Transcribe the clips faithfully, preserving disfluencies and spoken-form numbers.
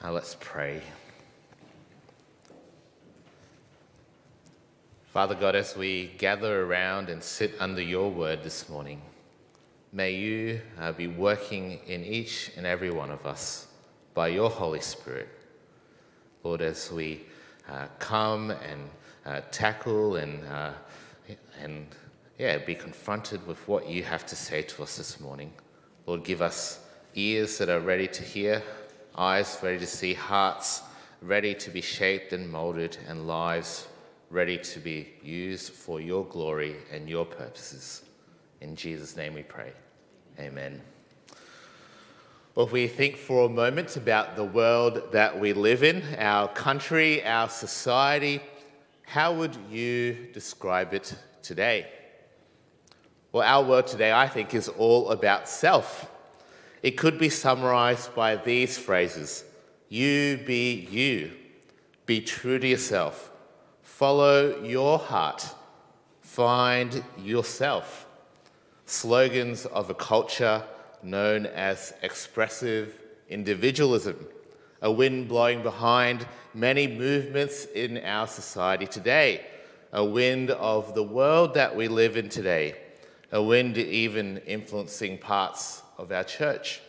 Now let's pray. Father God, as we gather around and sit under your word this morning, may you uh, be working in each and every one of us by your Holy Spirit. Lord, as we uh, come and uh, tackle and, uh, and yeah, be confronted with what you have to say to us this morning, Lord, give us ears that are ready to hear, eyes ready to see, hearts ready to be shaped and molded, and lives ready to be used for your glory and your purposes. In Jesus' name we pray. Amen. Well, if we think for a moment about the world that we live in, our country, our society, how would you describe it today? Well, our world today, I think, is all about self. It could be summarized by these phrases: you be you, be true to yourself, follow your heart, find yourself. Slogans of a culture known as expressive individualism, a wind blowing behind many movements in our society today, a wind of the world that we live in today, a wind even influencing parts of our church.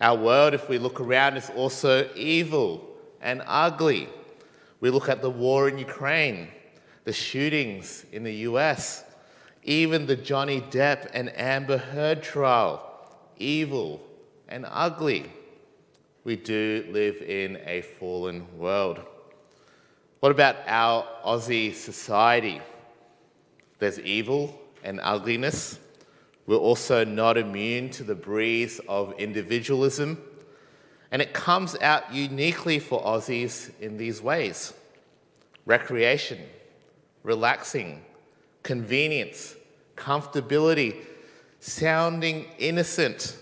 Our world, if we look around, is also evil and ugly. We look at the war in Ukraine, the shootings in the U S, even the Johnny Depp and Amber Heard trial, evil and ugly. We do live in a fallen world. What about our Aussie society? There's evil and ugliness. We're also not immune to the breeze of individualism, and it comes out uniquely for Aussies in these ways: recreation, relaxing, convenience, comfortability, sounding innocent,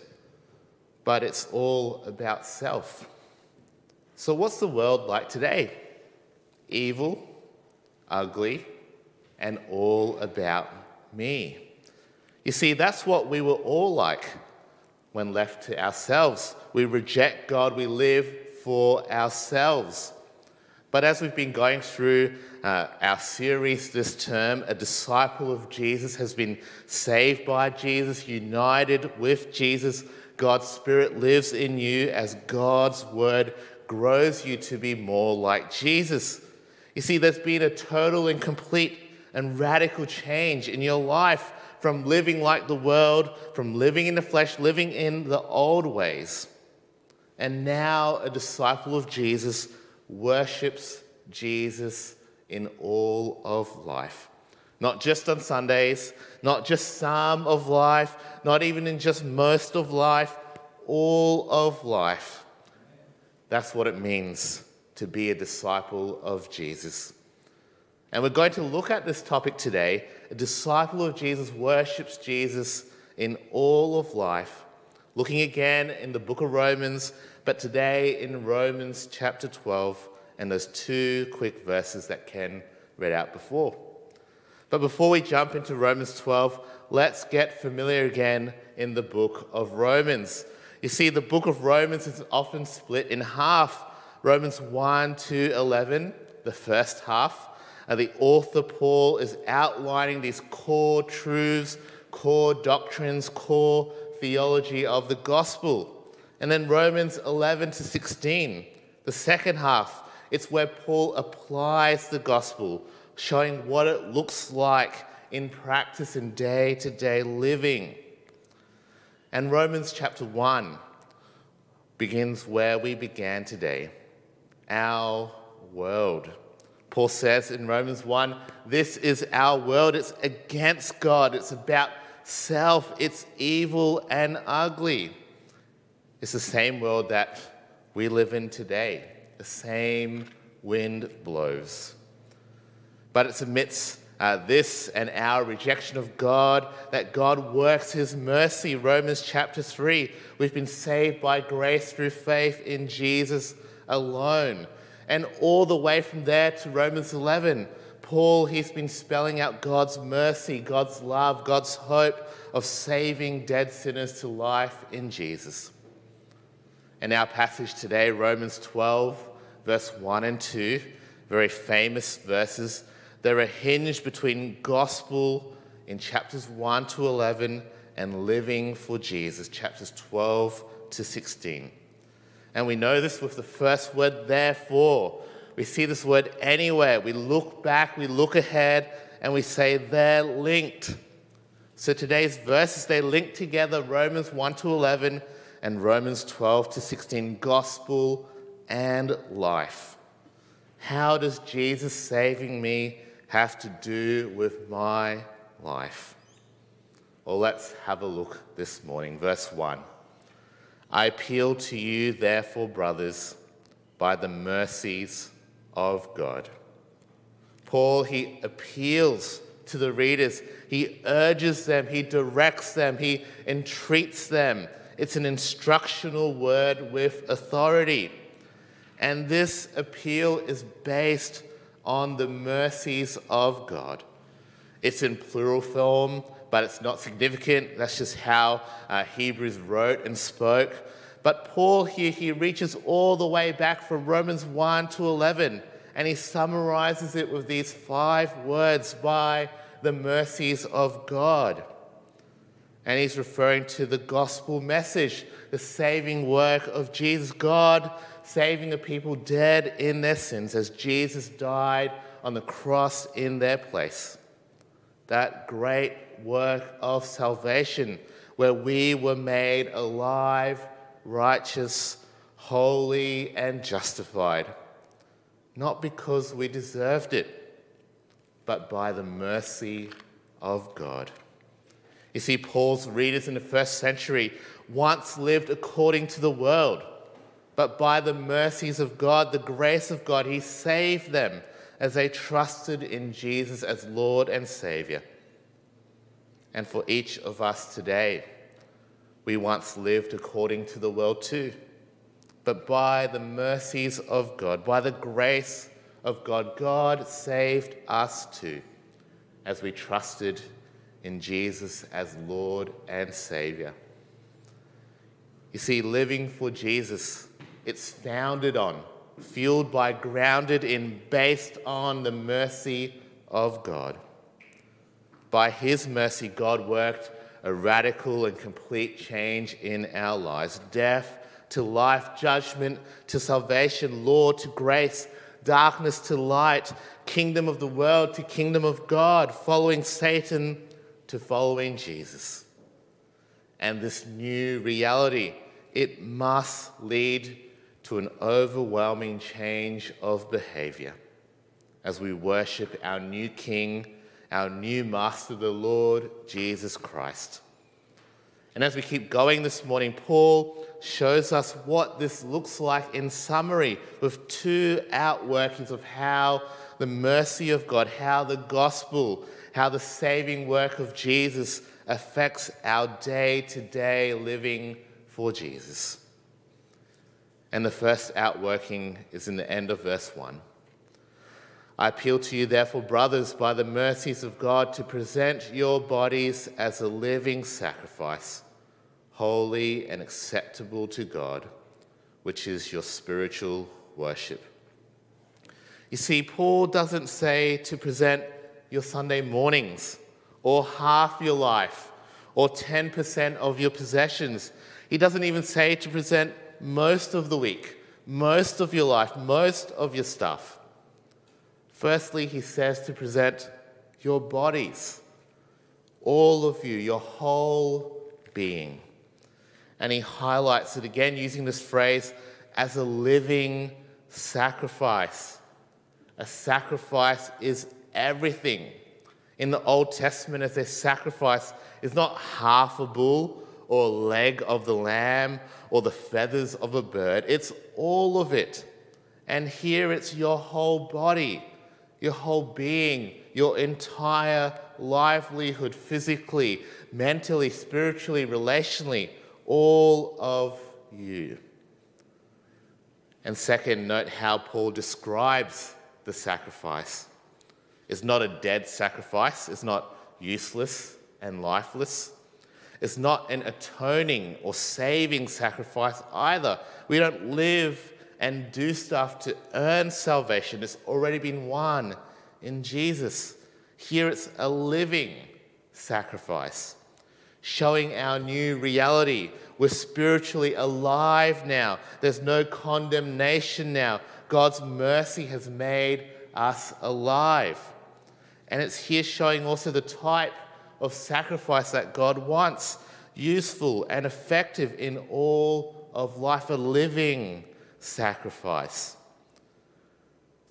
but it's all about self. So what's the world like today? Evil, ugly, and all about me. You see, that's what we were all like when left to ourselves. We reject God, we live for ourselves. But as we've been going through uh, our series this term, a disciple of Jesus has been saved by Jesus, united with Jesus. God's Spirit lives in you as God's Word grows you to be more like Jesus. You see, there's been a total and complete and radical change in your life, from living like the world, from living in the flesh, living in the old ways. And now a disciple of Jesus worships Jesus in all of life. Not just on Sundays, not just some of life, not even in just most of life, all of life. That's what it means to be a disciple of Jesus. And we're going to look at this topic today. A disciple of Jesus worships Jesus in all of life. Looking again in the book of Romans, but today in Romans chapter twelve and those two quick verses that Ken read out before. But before we jump into Romans twelve, let's get familiar again in the book of Romans. You see, the book of Romans is often split in half. Romans one to eleven, the first half. Uh, the author, Paul, is outlining these core truths, core doctrines, core theology of the gospel. And then Romans eleven to sixteen, the second half, it's where Paul applies the gospel, showing what it looks like in practice, in day-to-day living. And Romans chapter one begins where we began today, our world. Paul says in Romans one, this is our world. It's against God. It's about self. It's evil and ugly. It's the same world that we live in today. The same wind blows. But it's amidst uh, this and our rejection of God that God works his mercy. Romans chapter three, we've been saved by grace through faith in Jesus alone. And all the way from there to Romans eleven, Paul, he's been spelling out God's mercy, God's love, God's hope of saving dead sinners to life in Jesus. In our passage today, Romans twelve, verse one and two, very famous verses, they're a hinge between gospel in chapters one to eleven and living for Jesus, chapters twelve to sixteen. And we know this with the first word, therefore. We see this word anywhere. We look back, we look ahead, and we say they're linked. So today's verses, they link together Romans one to eleven and Romans twelve to sixteen, gospel and life. How does Jesus saving me have to do with my life? Well, let's have a look this morning. Verse one. I appeal to you, therefore, brothers, by the mercies of God. Paul, he appeals to the readers. He urges them. He directs them. He entreats them. It's an instructional word with authority. And this appeal is based on the mercies of God. It's in plural form, but it's not significant. That's just how uh, Hebrews wrote and spoke. But Paul here, he reaches all the way back from Romans one to eleven, and he summarizes it with these five words, by the mercies of God. And he's referring to the gospel message, the saving work of Jesus, God saving a people dead in their sins as Jesus died on the cross in their place. That great work of salvation where we were made alive, righteous, holy, and justified. Not because we deserved it, but by the mercy of God. You see, Paul's readers in the first century once lived according to the world, but by the mercies of God, the grace of God, he saved them as they trusted in Jesus as Lord and Savior. And for each of us today, we once lived according to the world too. But by the mercies of God, by the grace of God, God saved us too, as we trusted in Jesus as Lord and Savior. You see, living for Jesus, it's founded on, fueled by, grounded in, based on the mercy of God. By his mercy, God worked a radical and complete change in our lives. Death to life, judgment to salvation, law to grace, darkness to light, kingdom of the world to kingdom of God, following Satan to following Jesus. And this new reality, it must lead to an overwhelming change of behavior as we worship our new King, our new Master, the Lord Jesus Christ. And as we keep going this morning, Paul shows us what this looks like in summary with two outworkings of how the mercy of God, how the gospel, how the saving work of Jesus affects our day-to-day living for Jesus. And the first outworking is in the end of verse one. I appeal to you, therefore, brothers, by the mercies of God, to present your bodies as a living sacrifice, holy and acceptable to God, which is your spiritual worship. You see, Paul doesn't say to present your Sunday mornings, or half your life, or ten percent of your possessions. He doesn't even say to present most of the week, most of your life, most of your stuff. Firstly, he says to present your bodies, all of you, your whole being. And he highlights it again using this phrase, as a living sacrifice. A sacrifice is everything. In the Old Testament, as a sacrifice, it's not half a bull or a leg of the lamb or the feathers of a bird. It's all of it. And here it's your whole body, your whole being, your entire livelihood, physically, mentally, spiritually, relationally, all of you. And second, note how Paul describes the sacrifice. It's not a dead sacrifice. It's not useless and lifeless. It's not an atoning or saving sacrifice either. We don't live and do stuff to earn salvation. It's already been won in Jesus. Here it's a living sacrifice, showing our new reality. We're spiritually alive now. There's no condemnation now. God's mercy has made us alive. And it's here showing also the type of sacrifice that God wants, useful and effective in all of life, a living sacrifice.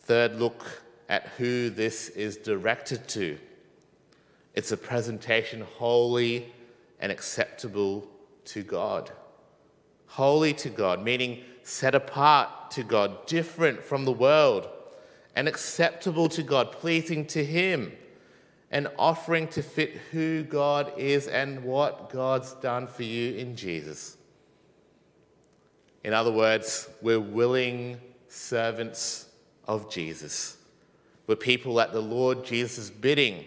Third, look at who this is directed to. It's a presentation holy and acceptable to God. Holy to God, meaning set apart to God, different from the world, and acceptable to God, pleasing to Him, an offering to fit who God is and what God's done for you in Jesus. In other words, we're willing servants of Jesus. We're people at the Lord Jesus' bidding.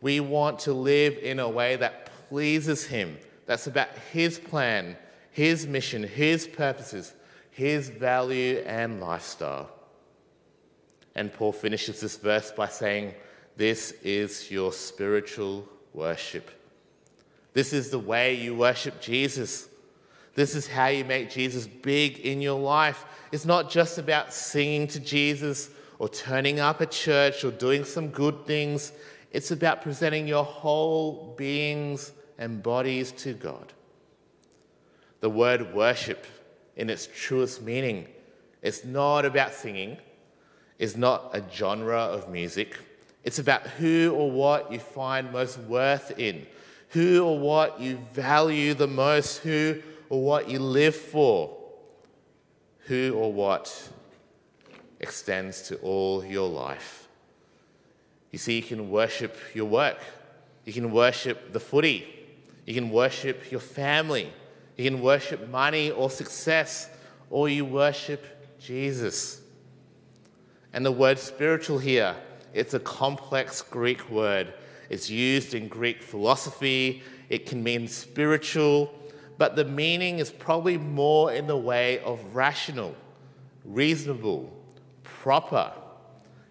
We want to live in a way that pleases Him. That's about His plan, His mission, His purposes, His value and lifestyle. And Paul finishes this verse by saying, this is your spiritual worship. This is the way you worship Jesus. This is how you make Jesus big in your life. It's not just about singing to Jesus or turning up at church or doing some good things. It's about presenting your whole beings and bodies to God. The word worship in its truest meaning, it's not about singing. It's not a genre of music. It's about who or what you find most worth in, who or what you value the most, who or what you live for, who or what extends to all your life. You see, you can worship your work. You can worship the footy. You can worship your family. You can worship money or success, or you worship Jesus. And the word spiritual here, it's a complex Greek word. It's used in Greek philosophy. It can mean spiritual, but the meaning is probably more in the way of rational, reasonable, proper.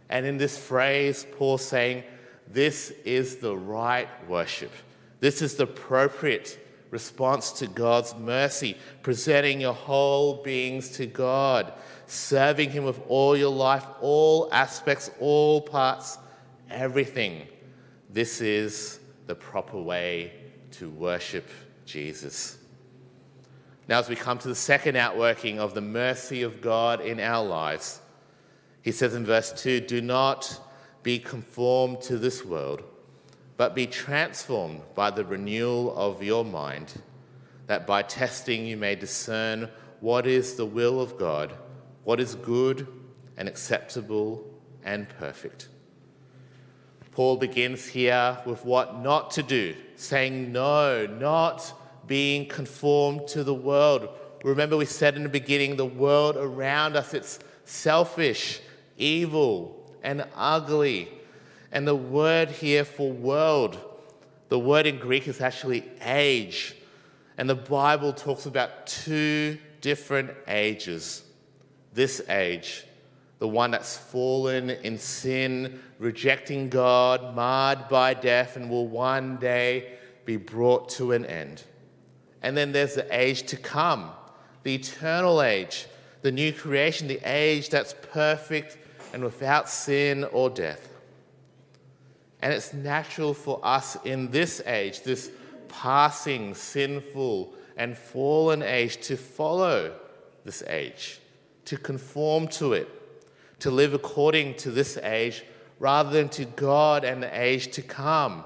And in this phrase, Paul's saying, this is the right worship. This is the appropriate response to God's mercy, presenting your whole beings to God, serving Him with all your life, all aspects, all parts, everything. This is the proper way to worship Jesus. Now, as we come to the second outworking of the mercy of God in our lives, he says in verse two, do not be conformed to this world, but be transformed by the renewal of your mind, that by testing you may discern what is the will of God, what is good and acceptable and perfect. Paul begins here with what not to do, saying no, not being conformed to the world. Remember we said in the beginning, the world around us, it's selfish, evil, and ugly. And the word here for world, the word in Greek is actually age. And the Bible talks about two different ages. This age, the one that's fallen in sin, rejecting God, marred by death, and will one day be brought to an end. And then there's the age to come, the eternal age, the new creation, the age that's perfect and without sin or death. And it's natural for us in this age, this passing, sinful, and fallen age, to follow this age, to conform to it, to live according to this age rather than to God and the age to come.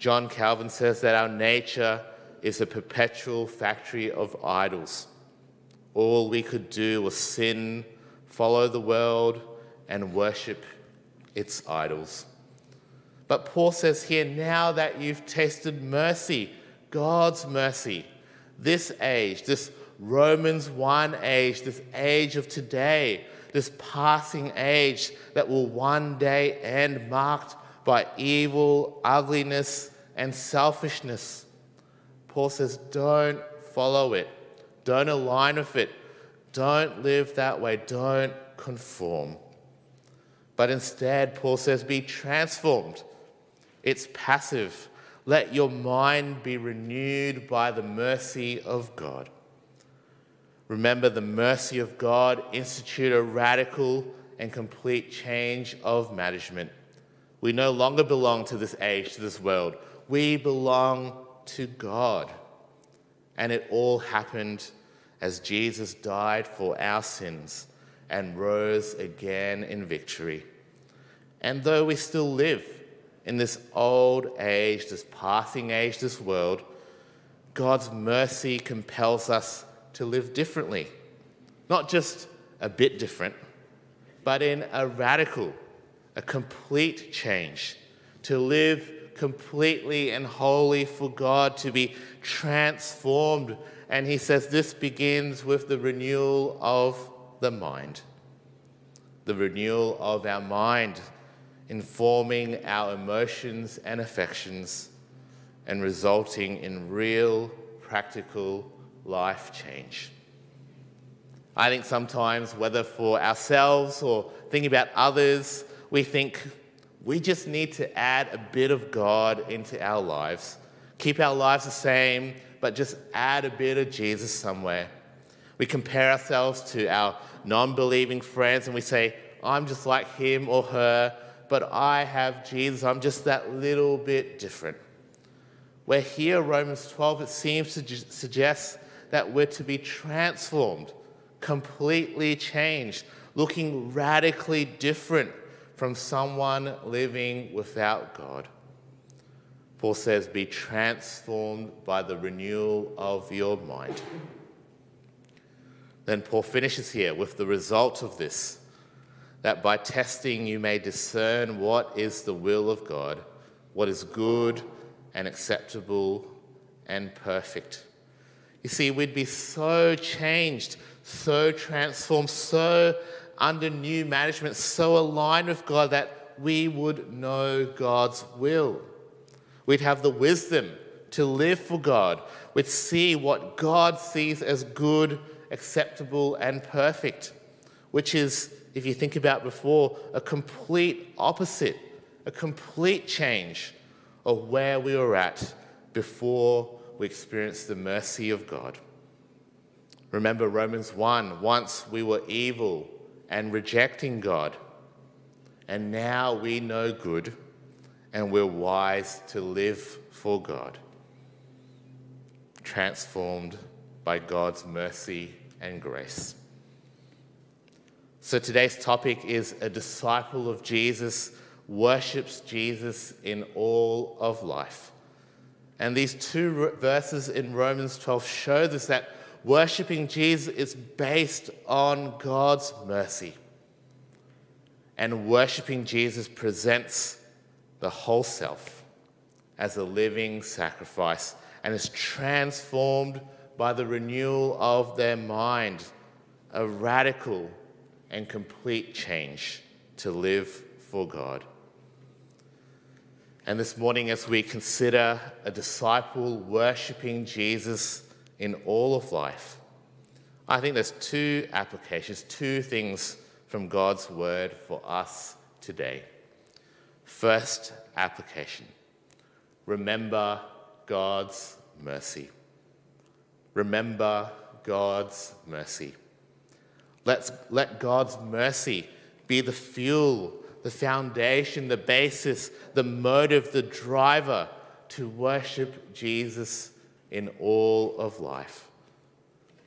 John Calvin says that our nature is a perpetual factory of idols. All we could do was sin, follow the world, and worship its idols. But Paul says here, now that you've tasted mercy, God's mercy, this age, this Romans one age, this age of today, this passing age that will one day end, marked by evil, ugliness, and selfishness, Paul says, don't follow it. Don't align with it. Don't live that way. Don't conform. But instead, Paul says, be transformed. It's passive. Let your mind be renewed by the mercy of God. Remember, the mercy of God institutes a radical and complete change of management. We no longer belong to this age, to this world. We belong to God. And it all happened as Jesus died for our sins and rose again in victory. And though we still live in this old age, this passing age, this world, God's mercy compels us to live differently. Not just a bit different, but in a radical, a complete change. To live completely and wholly for God, to be transformed. And he says this begins with the renewal of the mind. The renewal of our mind, informing our emotions and affections and resulting in real, practical life change. I think sometimes, whether for ourselves or thinking about others, we think we just need to add a bit of God into our lives. Keep our lives the same, but just add a bit of Jesus somewhere. We compare ourselves to our non-believing friends and we say, I'm just like him or her, but I have Jesus. I'm just that little bit different. Where here, Romans twelve, it seems to suggest that we're to be transformed, completely changed, looking radically different from someone living without God. Paul says, be transformed by the renewal of your mind. Then Paul finishes here with the result of this, that by testing you may discern what is the will of God, what is good and acceptable and perfect. You see, we'd be so changed, so transformed, so under new management, so aligned with God that we would know God's will. We'd have the wisdom to live for God. We'd see what God sees as good, acceptable and perfect, which is, if you think about before, a complete opposite, a complete change of where we were at before we experienced the mercy of God. Remember Romans one, once we were evil and rejecting God, and now we know good, and we're wise to live for God, transformed by God's mercy and grace. So today's topic is a disciple of Jesus worships Jesus in all of life. And these two verses in Romans twelve show this, that worshipping Jesus is based on God's mercy. And worshipping Jesus presents the whole self as a living sacrifice and is transformed by the renewal of their mind, a radical and complete change to live for God. And this morning, as we consider a disciple worshipping Jesus in all of life, I think there's two applications, two things from God's word for us today. First application, remember God's mercy. Remember God's mercy. Let's let God's mercy be the fuel, the foundation, the basis, the motive, the driver to worship Jesus in all of life.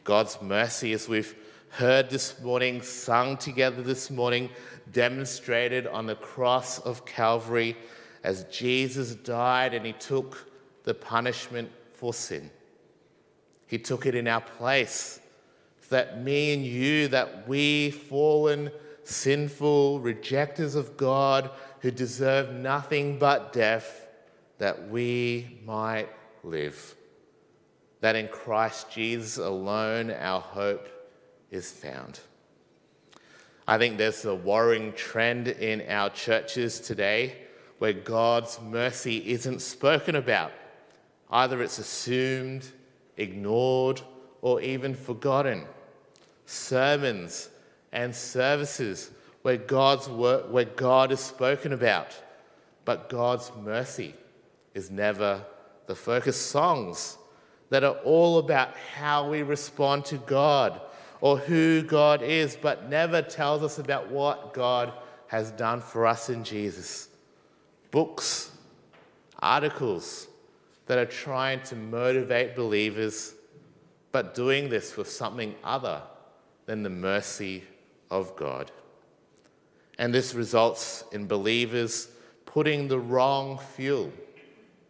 God's mercy, as we've heard this morning, sung together this morning, demonstrated on the cross of Calvary as Jesus died and he took the punishment for sin. He took it in our place, that me and you, that we fallen, sinful, rejecters of God who deserve nothing but death, that we might live. That in Christ Jesus alone our hope is found. I think there's a worrying trend in our churches today where God's mercy isn't spoken about, Either it's assumed, ignored, or even forgotten. Sermons and services where God's work, where God is spoken about, but God's mercy is never the focus. Songs that are all about how we respond to God or who God is, but never tells us about what God has done for us in Jesus. Books, articles that are trying to motivate believers, but doing this with something other than the mercy of God. And this results in believers putting the wrong fuel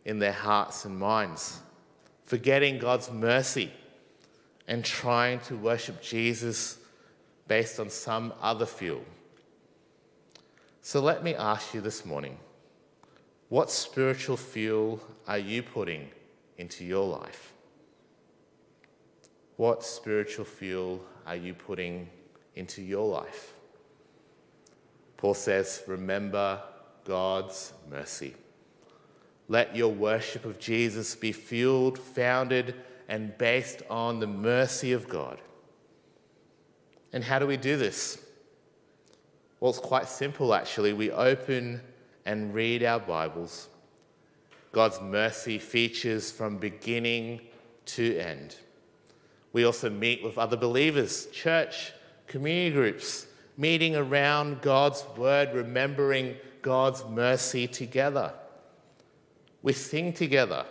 in their hearts and minds, forgetting God's mercy and trying to worship Jesus based on some other fuel. So let me ask you this morning, what spiritual fuel are you putting into your life? What spiritual fuel are you putting into your life? Paul says, remember God's mercy. Let your worship of Jesus be fueled, founded, and based on the mercy of God. And how do we do this? Well, it's quite simple, actually. We open and read our Bibles. God's mercy features from beginning to end. We also meet with other believers, church, community groups, meeting around God's word, remembering God's mercy together. We sing together,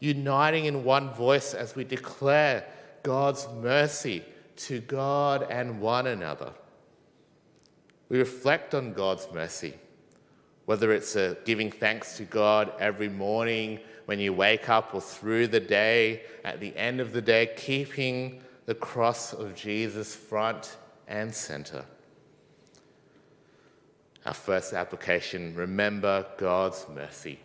uniting in one voice as we declare God's mercy to God and one another. We reflect on God's mercy, whether it's a giving thanks to God every morning when you wake up or through the day, at the end of the day, keeping the cross of Jesus front and center. Our first application, remember God's mercy,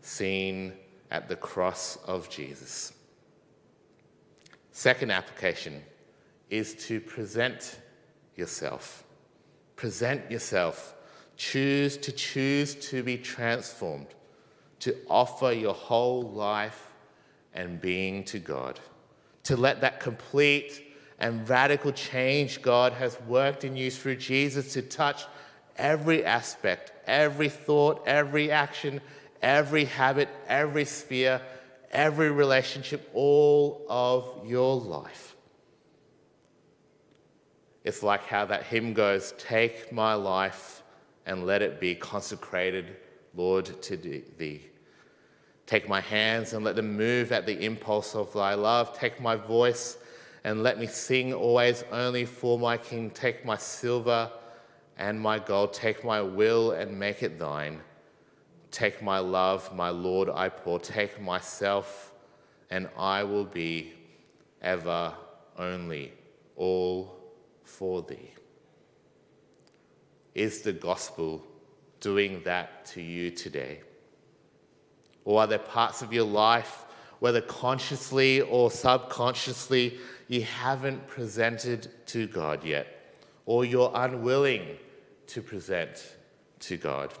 seen at the cross of Jesus. Second application is to present yourself. Present yourself. Choose to choose to be transformed, to offer your whole life and being to God, to let that complete and radical change God has worked in you through Jesus to touch every aspect, every thought, every action, every habit, every sphere, every relationship, all of your life. It's like how that hymn goes, take my life and let it be consecrated, Lord, to thee. Take my hands and let them move at the impulse of thy love. Take my voice and let me sing always only for my King. Take my silver and my gold. Take my will and make it thine. Take my love, my Lord, I pour. Take myself and I will be ever only all for thee. Is the gospel doing that to you today? Or are there parts of your life, whether consciously or subconsciously, you haven't presented to God yet, or you're unwilling to present to God?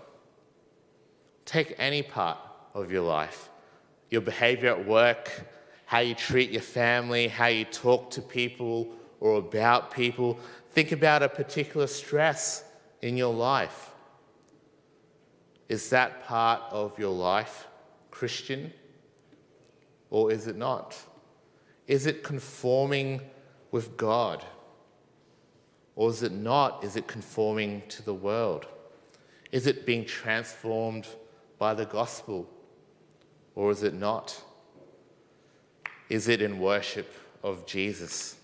Take any part of your life, your behavior at work, how you treat your family, how you talk to people or about people. Think about a particular stress in your life. Is that part of your life Christian or is it not? Is it conforming with God or is it not? Is it conforming to the world? Is it being transformed by the gospel or is it not? Is it in worship of Jesus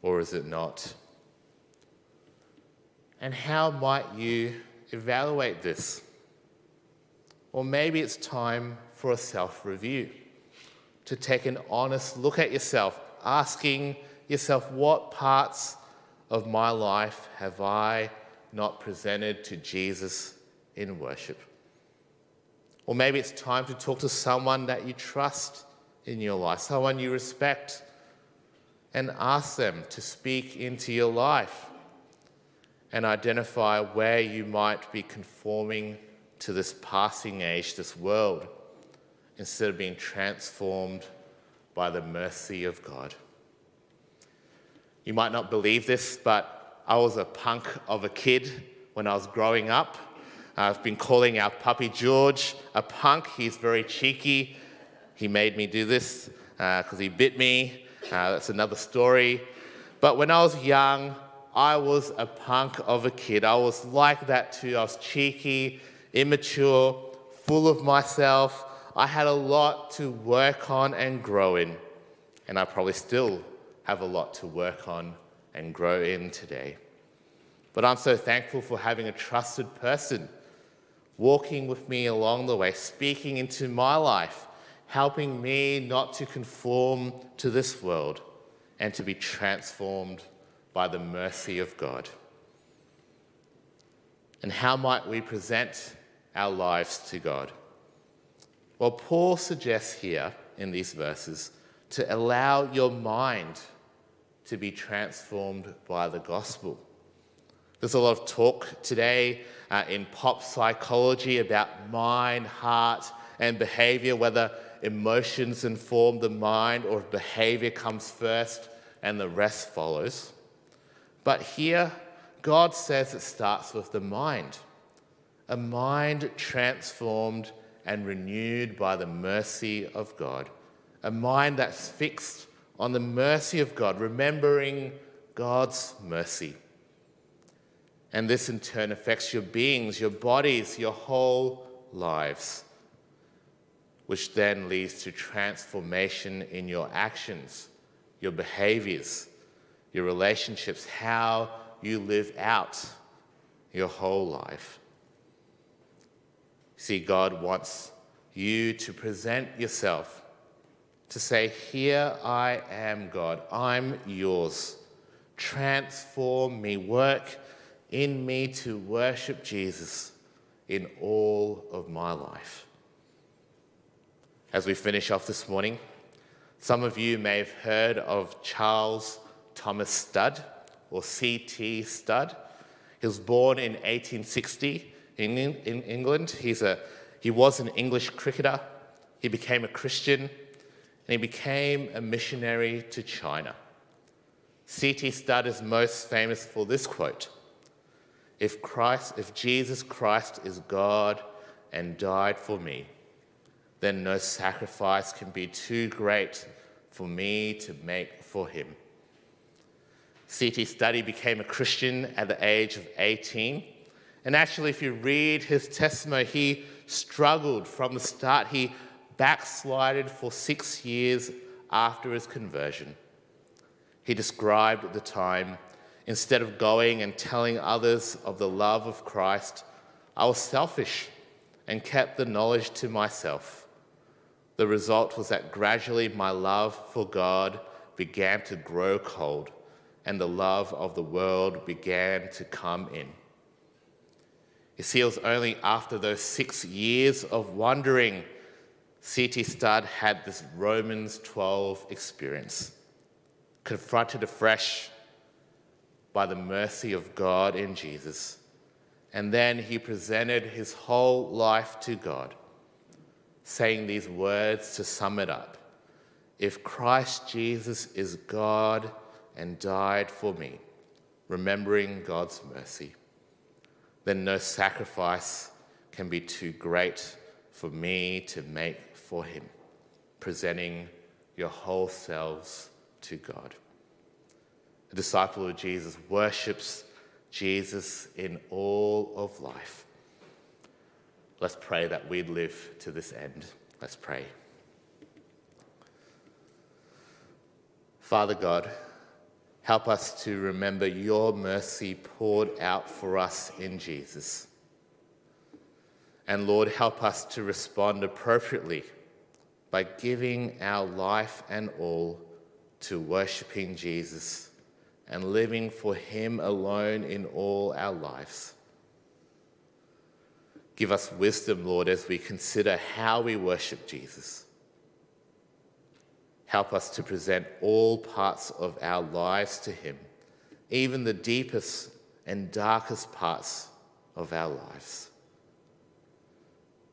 or is it not? And how might you evaluate this? Or maybe it's time for a self-review, to take an honest look at yourself, asking yourself, what parts of my life have I not presented to Jesus in worship? Or maybe it's time to talk to someone that you trust in your life, someone you respect, and ask them to speak into your life and identify where you might be conforming to this passing age, this world, instead of being transformed by the mercy of God. You might not believe this, but I was a punk of a kid when I was growing up. I've been calling our puppy George a punk. He's very cheeky. He made me do this because uh, he bit me. Uh, that's another story. But when I was young, I was a punk of a kid. I was like that too. I was cheeky, immature, full of myself. I had a lot to work on and grow in. And I probably still have a lot to work on and grow in today. But I'm so thankful for having a trusted person walking with me along the way, speaking into my life, helping me not to conform to this world and to be transformed by the mercy of God. And how might we present our lives to God? Well, Paul suggests here in these verses to allow your mind to be transformed by the gospel. There's a lot of talk today uh, in pop psychology about mind, heart, and behavior, whether emotions inform the mind or if behavior comes first and the rest follows. But here, God says it starts with the mind, a mind transformed and renewed by the mercy of God, a mind that's fixed on the mercy of God, remembering God's mercy. And this in turn affects your beings, your bodies, your whole lives, which then leads to transformation in your actions, your behaviors, your relationships, how you live out your whole life. See, God wants you to present yourself, to say, here I am, God, I'm yours. Transform me, work in me to worship Jesus in all of my life. As we finish off this morning, some of you may have heard of Charles Thomas Studd, or C T Studd. He was born in eighteen sixty in, in England. He's a, he was an English cricketer. He became a Christian, and he became a missionary to China. C T Studd is most famous for this quote, If Christ, if Jesus Christ is God and died for me, then no sacrifice can be too great for me to make for him. C T Studd became a Christian at the age of eighteen. And actually, if you read his testimony, he struggled from the start. He backslided for six years after his conversion. He described at the time, instead of going and telling others of the love of Christ, I was selfish and kept the knowledge to myself. The result was that gradually my love for God began to grow cold and the love of the world began to come in. You see, it was only after those six years of wandering, C T Studd had this Romans twelve experience, confronted afresh by the mercy of God in Jesus. And then he presented his whole life to God, saying these words to sum it up. If Christ Jesus is God and died for me, remembering God's mercy, then no sacrifice can be too great for me to make for him, presenting your whole selves to God. A disciple of Jesus worships Jesus in all of life. Let's pray that we'd live to this end. Let's pray. Father God, help us to remember your mercy poured out for us in Jesus. And Lord, help us to respond appropriately by giving our life and all to worshiping Jesus and living for him alone in all our lives. Give us wisdom, Lord, as we consider how we worship Jesus. Help us to present all parts of our lives to him, even the deepest and darkest parts of our lives.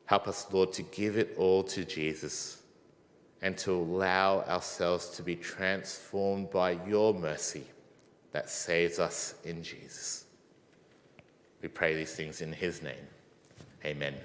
Help us, Lord, to give it all to Jesus and to allow ourselves to be transformed by your mercy that saves us in Jesus. We pray these things in his name. Amen.